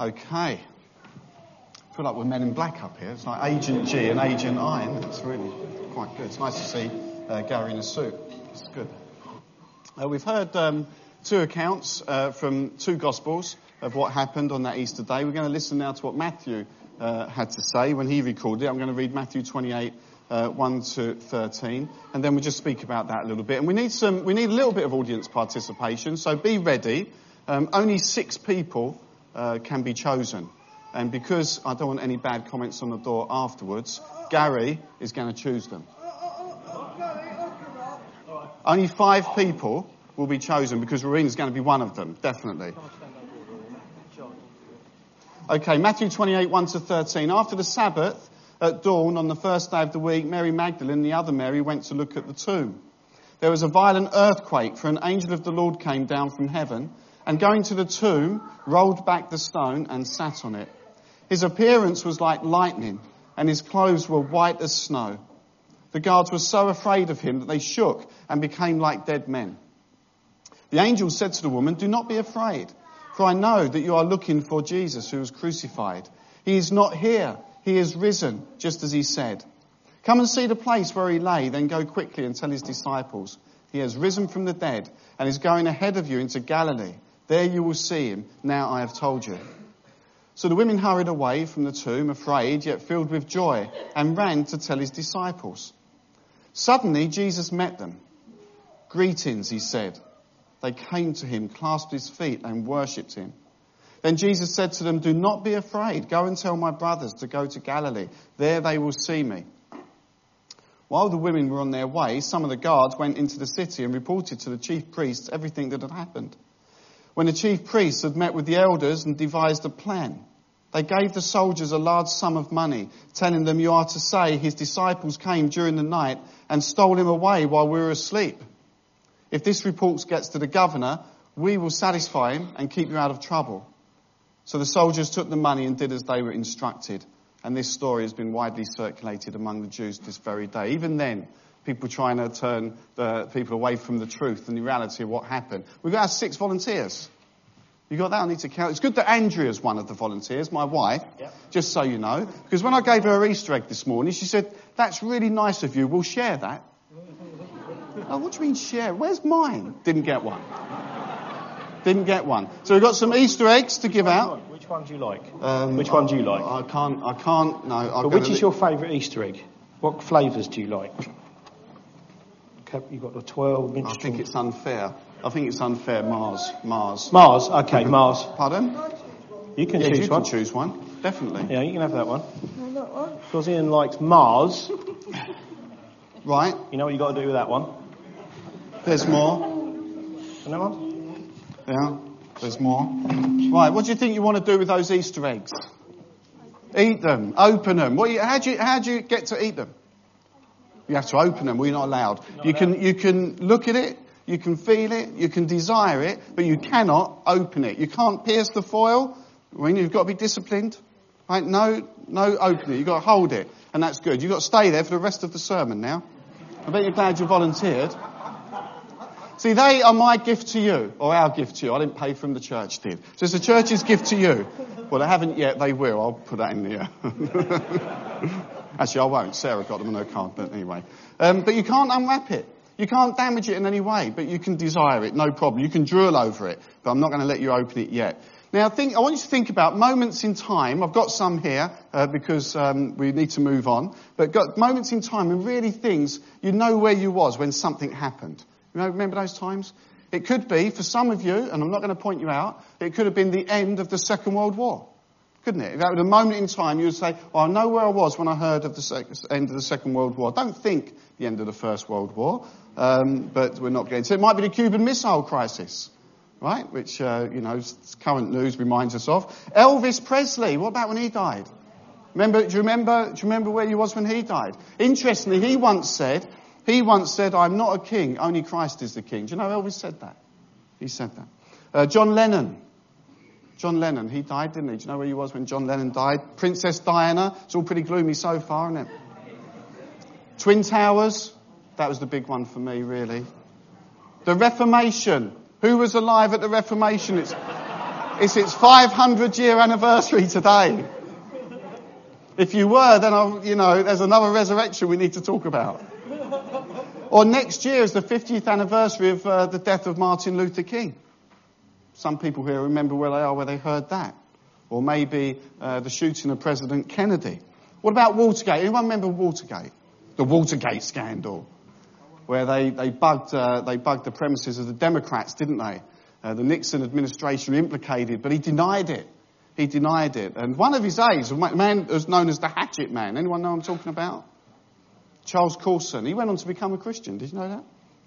Okay. I feel like we're Men in Black up here. It's like Agent G and Agent I. It's really quite good. It's nice to see Gary in a suit. It's good. We've heard two accounts from two Gospels of what happened on that Easter day. We're going to listen now to what Matthew had to say when he recorded it. I'm going to read Matthew 28, 1 to 13, and then we'll just speak about that a little bit. And we need a little bit of audience participation, so be ready. Only 6 people can be chosen. And because I don't want any bad comments on the door afterwards, Gary is going to choose them. Only 5 people will be chosen because Rowena's going to be one of them, definitely. Okay, Matthew 28, 1 to 13. After the Sabbath, at dawn on the first day of the week, Mary Magdalene and the other Mary went to look at the tomb. There was a violent earthquake, for an angel of the Lord came down from heaven, and going to the tomb, rolled back the stone and sat on it. His appearance was like lightning, and his clothes were white as snow. The guards were so afraid of him that they shook and became like dead men. The angel said to the woman, "Do not be afraid, for I know that you are looking for Jesus who was crucified. He is not here. He is risen, just as he said. Come and see the place where he lay, then go quickly and tell his disciples. He has risen from the dead and is going ahead of you into Galilee. There you will see him. Now I have told you." So the women hurried away from the tomb, afraid yet filled with joy, and ran to tell his disciples. Suddenly Jesus met them. "Greetings," he said. They came to him, clasped his feet, and worshipped him. Then Jesus said to them, "Do not be afraid. Go and tell my brothers to go to Galilee. There they will see me." While the women were on their way, some of the guards went into the city and reported to the chief priests everything that had happened. When the chief priests had met with the elders and devised a plan, they gave the soldiers a large sum of money, telling them, "You are to say his disciples came during the night and stole him away while we were asleep. If this report gets to the governor, we will satisfy him and keep you out of trouble." So the soldiers took the money and did as they were instructed. And this story has been widely circulated among the Jews this very day. Even then, people trying to turn the people away from the truth and the reality of what happened. We've got our 6 volunteers. You got that? I need to count. It's good that Andrea's one of the volunteers, my wife, yep. Just so you know. Because when I gave her Easter egg this morning, she said, "That's really nice of you. We'll share that." Oh, what do you mean share? Where's mine? Didn't get one. Didn't get one. So we've got some Easter eggs to give out. Which one do you like? I can't. No. But which is your favourite Easter egg? What flavours do you like? Okay, you've got the 12. I think it's unfair. Mars. Mars. Okay, Mars. Pardon? You can choose one. You can choose one. Definitely. Yeah, you can have that one. I got one. Because Ian likes Mars. Right. You know what you got to do with that one? There's more. Another one? Yeah, there's more. Right, what do you think you want to do with those Easter eggs? Eat them, open them. How do you get to eat them? You have to open them. Well, you're not allowed. You can look at it, you can feel it, you can desire it, but you cannot open it. You can't pierce the foil. I mean, you've got to be disciplined. Right? No opening. You've got to hold it, and that's good. You've got to stay there for the rest of the sermon now. I bet you're glad you volunteered. See, they are my gift to you, or our gift to you. I didn't pay for them, the church did. So it's the church's gift to you. Well, they haven't yet, they will. I'll put that in there. Actually, I won't. Sarah got them on her card, but anyway. But you can't unwrap it. You can't damage it in any way, but you can desire it, no problem. You can drool over it, but I'm not going to let you open it yet. Now, I want you to think about moments in time. I've got some here because we need to move on. But got moments in time and really things, you know where you was when something happened. You know, remember those times? It could be, for some of you, and I'm not going to point you out, it could have been the end of the Second World War, couldn't it? If that was a moment in time, you would say, "Oh, I know where I was when I heard of the end of the Second World War." I don't think the end of the First World War, but we're not getting to it. It might be the Cuban Missile Crisis, right? Which, current news reminds us of. Elvis Presley, what about when he died? Do you remember where he was when he died? Interestingly, he once said, "I'm not a king, only Christ is the king." Do you know Elvis said that? He said that. John Lennon, he died, didn't he? Do you know where he was when John Lennon died? Princess Diana, it's all pretty gloomy so far, isn't it? Twin Towers, that was the big one for me, really. The Reformation, who was alive at the Reformation? It's It's its 500-year anniversary today. If you were, then there's another resurrection we need to talk about. Or next year is the 50th anniversary of the death of Martin Luther King. Some people here remember where they are, where they heard that. Or maybe the shooting of President Kennedy. What about Watergate? Anyone remember Watergate? The Watergate scandal, where they bugged the premises of the Democrats, didn't they? The Nixon administration implicated, but he denied it. He denied it. And one of his aides, a man was known as the Hatchet Man. Anyone know what I'm talking about? Charles Colson. He went on to become a Christian. Did you know that?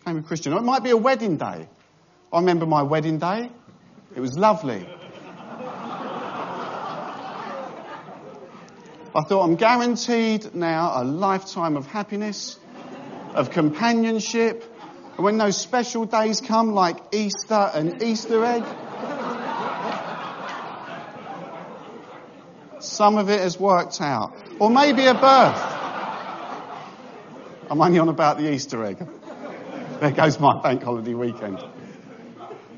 Became a Christian. It might be a wedding day. I remember my wedding day. It was lovely. I thought, I'm guaranteed now a lifetime of happiness, of companionship. And when those special days come, like Easter and Easter egg, some of it has worked out. Or maybe a birth. I'm only on about the Easter egg. There goes my bank holiday weekend.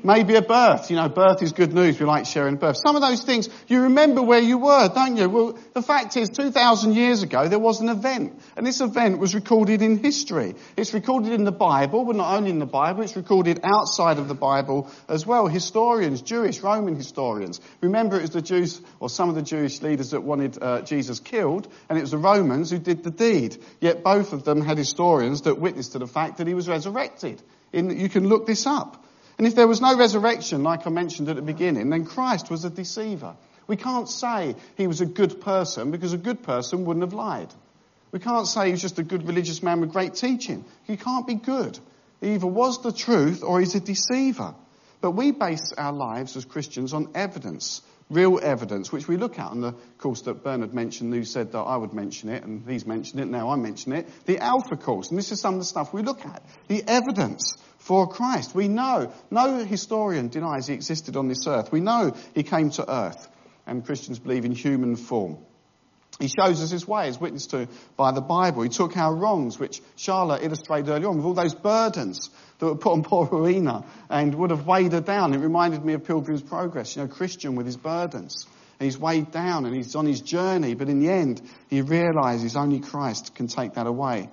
Maybe a birth. Birth is good news. We like sharing birth. Some of those things, you remember where you were, don't you? Well, the fact is, 2,000 years ago, there was an event. And this event was recorded in history. It's recorded in the Bible, but not only in the Bible. It's recorded outside of the Bible as well. Historians, Jewish, Roman historians. Remember, it was the Jews, or some of the Jewish leaders that wanted Jesus killed, and it was the Romans who did the deed. Yet both of them had historians that witnessed to the fact that he was resurrected. You can look this up. And if there was no resurrection, like I mentioned at the beginning, then Christ was a deceiver. We can't say he was a good person, because a good person wouldn't have lied. We can't say he was just a good religious man with great teaching. He can't be good. He either was the truth or he's a deceiver. But we base our lives as Christians on evidence, real evidence, which we look at on the course that Bernard mentioned, who said that I would mention it, and he's mentioned it, now I mention it, the Alpha course. And this is some of the stuff we look at, the evidence for Christ. We know, no historian denies he existed on this earth. We know he came to earth, and Christians believe in human form. He shows us his way, as witnessed to by the Bible. He took our wrongs, which Charlotte illustrated earlier on, with all those burdens that were put on poor Rowena and would have weighed her down. It reminded me of Pilgrim's Progress, Christian with his burdens. And he's weighed down and he's on his journey, but in the end, he realises only Christ can take that away.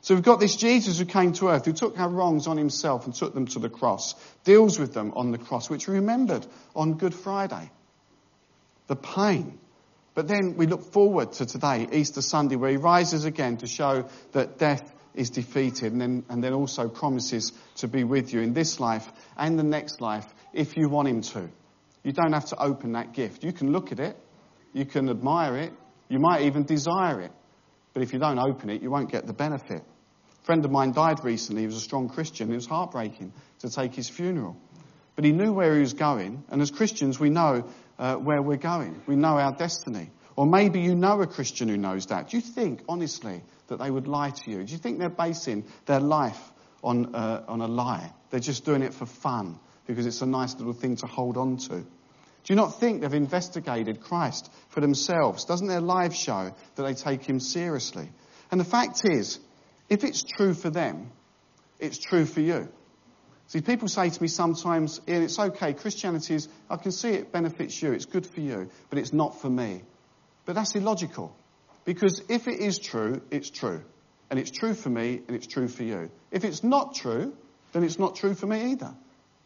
So we've got this Jesus who came to earth, who took our wrongs on himself and took them to the cross, deals with them on the cross, which we remembered on Good Friday. The pain. But then we look forward to today, Easter Sunday, where he rises again to show that death is defeated, and then also promises to be with you in this life and the next life if you want him to. You don't have to open that gift. You can look at it, you can admire it, you might even desire it. But if you don't open it, you won't get the benefit. A friend of mine died recently. He was a strong Christian. It was heartbreaking to take his funeral. But he knew where he was going, and as Christians we know where we're going. We know our destiny. Or maybe you know a Christian who knows that. Do you think, honestly, that they would lie to you? Do you think they're basing their life on a lie? They're just doing it for fun because it's a nice little thing to hold on to. Do you not think they've investigated Christ for themselves? Doesn't their life show that they take him seriously? And the fact is, if it's true for them, it's true for you. See, people say to me sometimes, Ian, it's okay, Christianity is, I can see it benefits you, it's good for you, but it's not for me. But that's illogical, because if it is true, it's true. And it's true for me, and it's true for you. If it's not true, then it's not true for me either.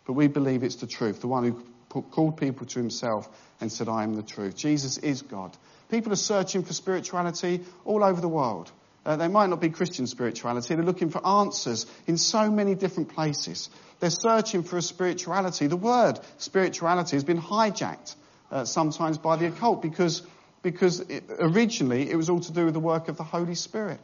But we believe it's the truth, the one who called people to himself and said, I am the truth. Jesus is God. People are searching for spirituality all over the world. They might not be Christian spirituality. They're looking for answers in so many different places. They're searching for a spirituality. The word spirituality has been hijacked sometimes by the occult because originally it was all to do with the work of the Holy Spirit.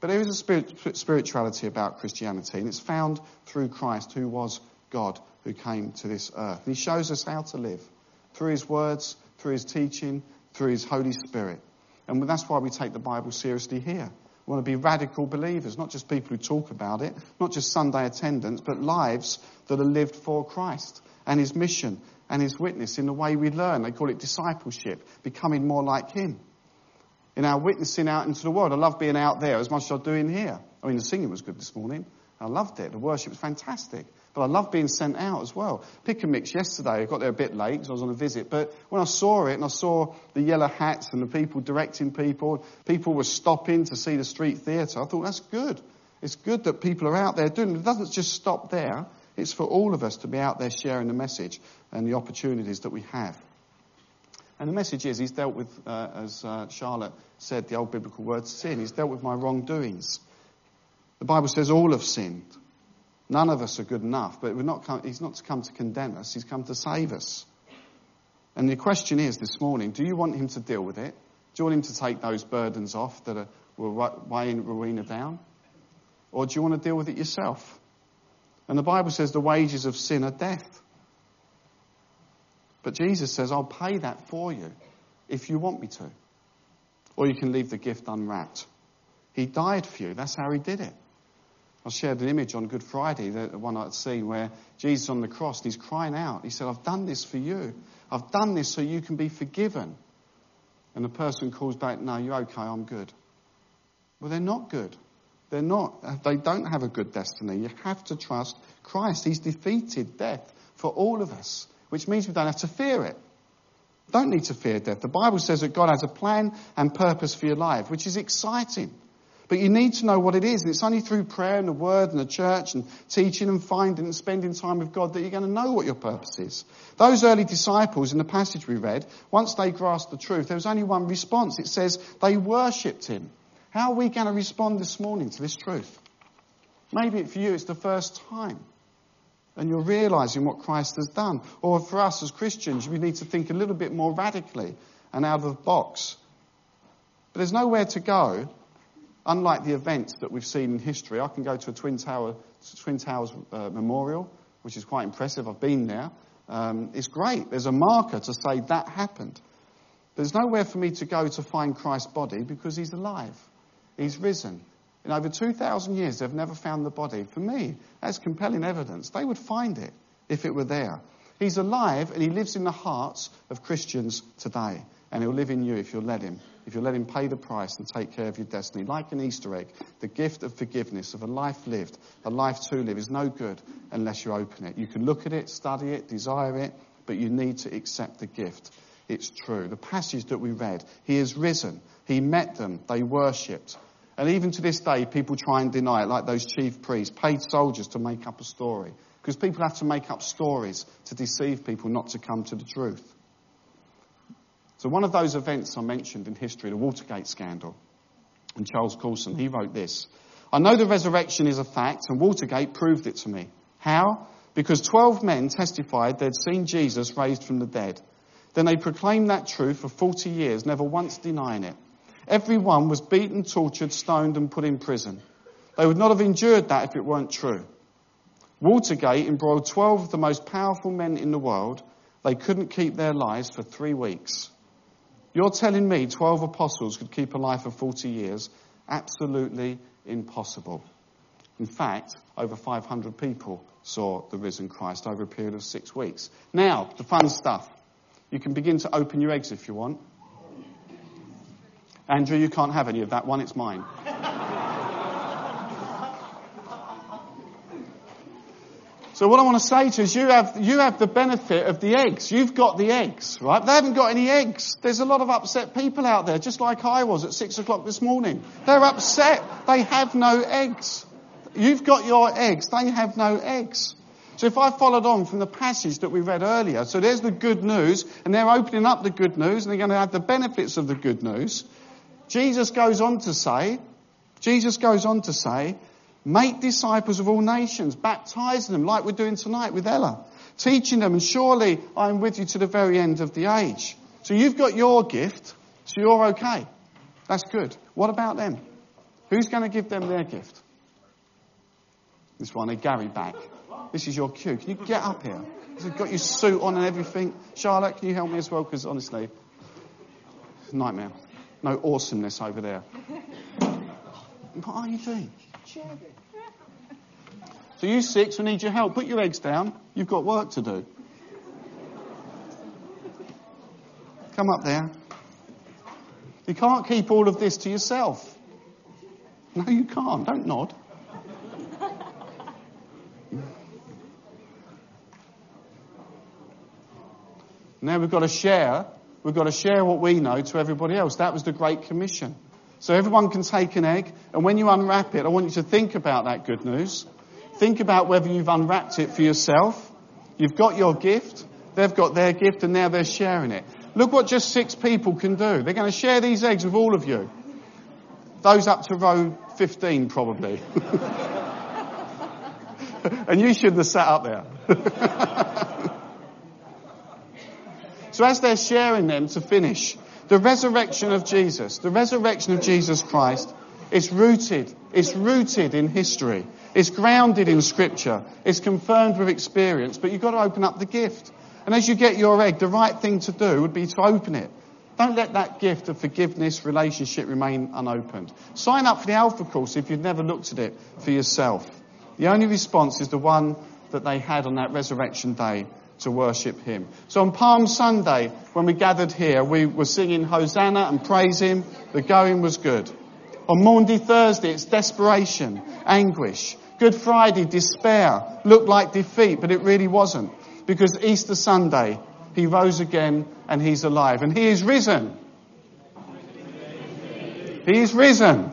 But there is a spirituality about Christianity, and it's found through Christ, who was God, who came to this earth. And he shows us how to live through his words, through his teaching, through his Holy Spirit. And that's why we take the Bible seriously here. We want to be radical believers, not just people who talk about it, not just Sunday attendance, but lives that are lived for Christ and his mission and his witness in the way we learn. They call it discipleship, becoming more like him. In our witnessing out into the world, I love being out there as much as I do in here. I mean, the singing was good this morning. I loved it. The worship was fantastic. But I love being sent out as well. Pick and mix yesterday. I got there a bit late because I was on a visit. But when I saw it and I saw the yellow hats and the people directing people, people were stopping to see the street theatre. I thought, that's good. It's good that people are out there doing it. It doesn't just stop there. It's for all of us to be out there sharing the message and the opportunities that we have. And the message is, he's dealt with, as Charlotte said, the old biblical word sin. He's dealt with my wrongdoings. The Bible says all have sinned. None of us are good enough, but he's not come to condemn us. He's come to save us. And the question is this morning, do you want him to deal with it? Do you want him to take those burdens off that were weighing Rowena down? Or do you want to deal with it yourself? And the Bible says the wages of sin are death. But Jesus says, I'll pay that for you if you want me to. Or you can leave the gift unwrapped. He died for you. That's how he did it. I shared an image on Good Friday, the one I'd seen, where Jesus on the cross, and he's crying out. He said, I've done this for you. I've done this so you can be forgiven. And the person calls back, no, you're okay, I'm good. Well, they're not good. They're not. They don't have a good destiny. You have to trust Christ. He's defeated death for all of us, which means we don't have to fear it. Don't need to fear death. The Bible says that God has a plan and purpose for your life, which is exciting. But you need to know what it is. And it's only through prayer and the word and the church and teaching and finding and spending time with God that you're going to know what your purpose is. Those early disciples in the passage we read, once they grasped the truth, there was only one response. It says they worshipped him. How are we going to respond this morning to this truth? Maybe for you it's the first time and you're realising what Christ has done. Or for us as Christians, we need to think a little bit more radically and out of the box. But there's nowhere to go. Unlike the events that we've seen in history, I can go to a Twin Towers memorial, which is quite impressive. I've been there. It's great. There's a marker to say that happened. There's nowhere for me to go to find Christ's body because he's alive. He's risen. In over 2,000 years, they've never found the body. For me, that's compelling evidence. They would find it if it were there. He's alive and he lives in the hearts of Christians today. And he'll live in you if you'll let him. If you'll let him pay the price and take care of your destiny. Like an Easter egg, the gift of forgiveness, of a life lived, a life to live, is no good unless you open it. You can look at it, study it, desire it, but you need to accept the gift. It's true. The passage that we read, he is risen. He met them. They worshipped. And even to this day, people try and deny it, like those chief priests, paid soldiers to make up a story. Because people have to make up stories to deceive people not to come to the truth. So one of those events I mentioned in history, the Watergate scandal, and Charles Colson, he wrote this. I know the resurrection is a fact, and Watergate proved it to me. How? Because 12 men testified they'd seen Jesus raised from the dead. Then they proclaimed that truth for 40 years, never once denying it. Everyone was beaten, tortured, stoned, and put in prison. They would not have endured that if it weren't true. Watergate embroiled 12 of the most powerful men in the world. They couldn't keep their lives for 3 weeks. You're telling me 12 apostles could keep a life of 40 years? Absolutely impossible. In fact, over 500 people saw the risen Christ over a period of 6 weeks. Now, the fun stuff. You can begin to open your eggs if you want. Andrew, you can't have any of that one, it's mine. So what I want to say to you is you have the benefit of the eggs. You've got the eggs, right? They haven't got any eggs. There's a lot of upset people out there, just like I was at 6 o'clock this morning. They're upset. They have no eggs. You've got your eggs. They have no eggs. So if I followed on from the passage that we read earlier, so there's the good news, and they're opening up the good news, and they're going to have the benefits of the good news. Jesus goes on to say, make disciples of all nations, baptizing them like we're doing tonight with Ella, teaching them, and surely I am with you to the very end of the age. So you've got your gift, so you're okay. That's good. What about them? Who's going to give them their gift? This one, Gary back. This is your cue. Can you get up here? You've got your suit on and everything. Charlotte, can you help me as well? Because honestly, nightmare. No awesomeness over there. What are you doing? So you six, we need your help. Put your eggs down. You've got work to do. Come up there. You can't keep all of this to yourself. No, you can't. Don't nod. Now we've got to share what we know to everybody else. That was the Great Commission. So everyone can take an egg, and when you unwrap it, I want you to think about that good news. Think about whether you've unwrapped it for yourself. You've got your gift, they've got their gift, and now they're sharing it. Look what just 6 people can do. They're going to share these eggs with all of you. Those up to row 15, probably. And you shouldn't have sat up there. So as they're sharing them to finish, the resurrection of Jesus Christ, it's rooted in history. It's grounded in Scripture. It's confirmed with experience. But you've got to open up the gift. And as you get your egg, the right thing to do would be to open it. Don't let that gift of forgiveness, relationship remain unopened. Sign up for the Alpha course if you've never looked at it for yourself. The only response is the one that they had on that resurrection day to worship Him. So on Palm Sunday, when we gathered here, we were singing Hosanna and praise Him. The going was good. On Maundy Thursday, it's desperation, anguish. Good Friday, despair, looked like defeat, but it really wasn't. Because Easter Sunday, He rose again and He's alive. And He is risen. He is risen.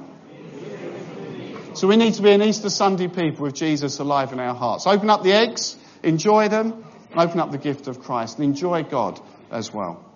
So we need to be an Easter Sunday people with Jesus alive in our hearts. Open up the eggs, enjoy them, and open up the gift of Christ and enjoy God as well.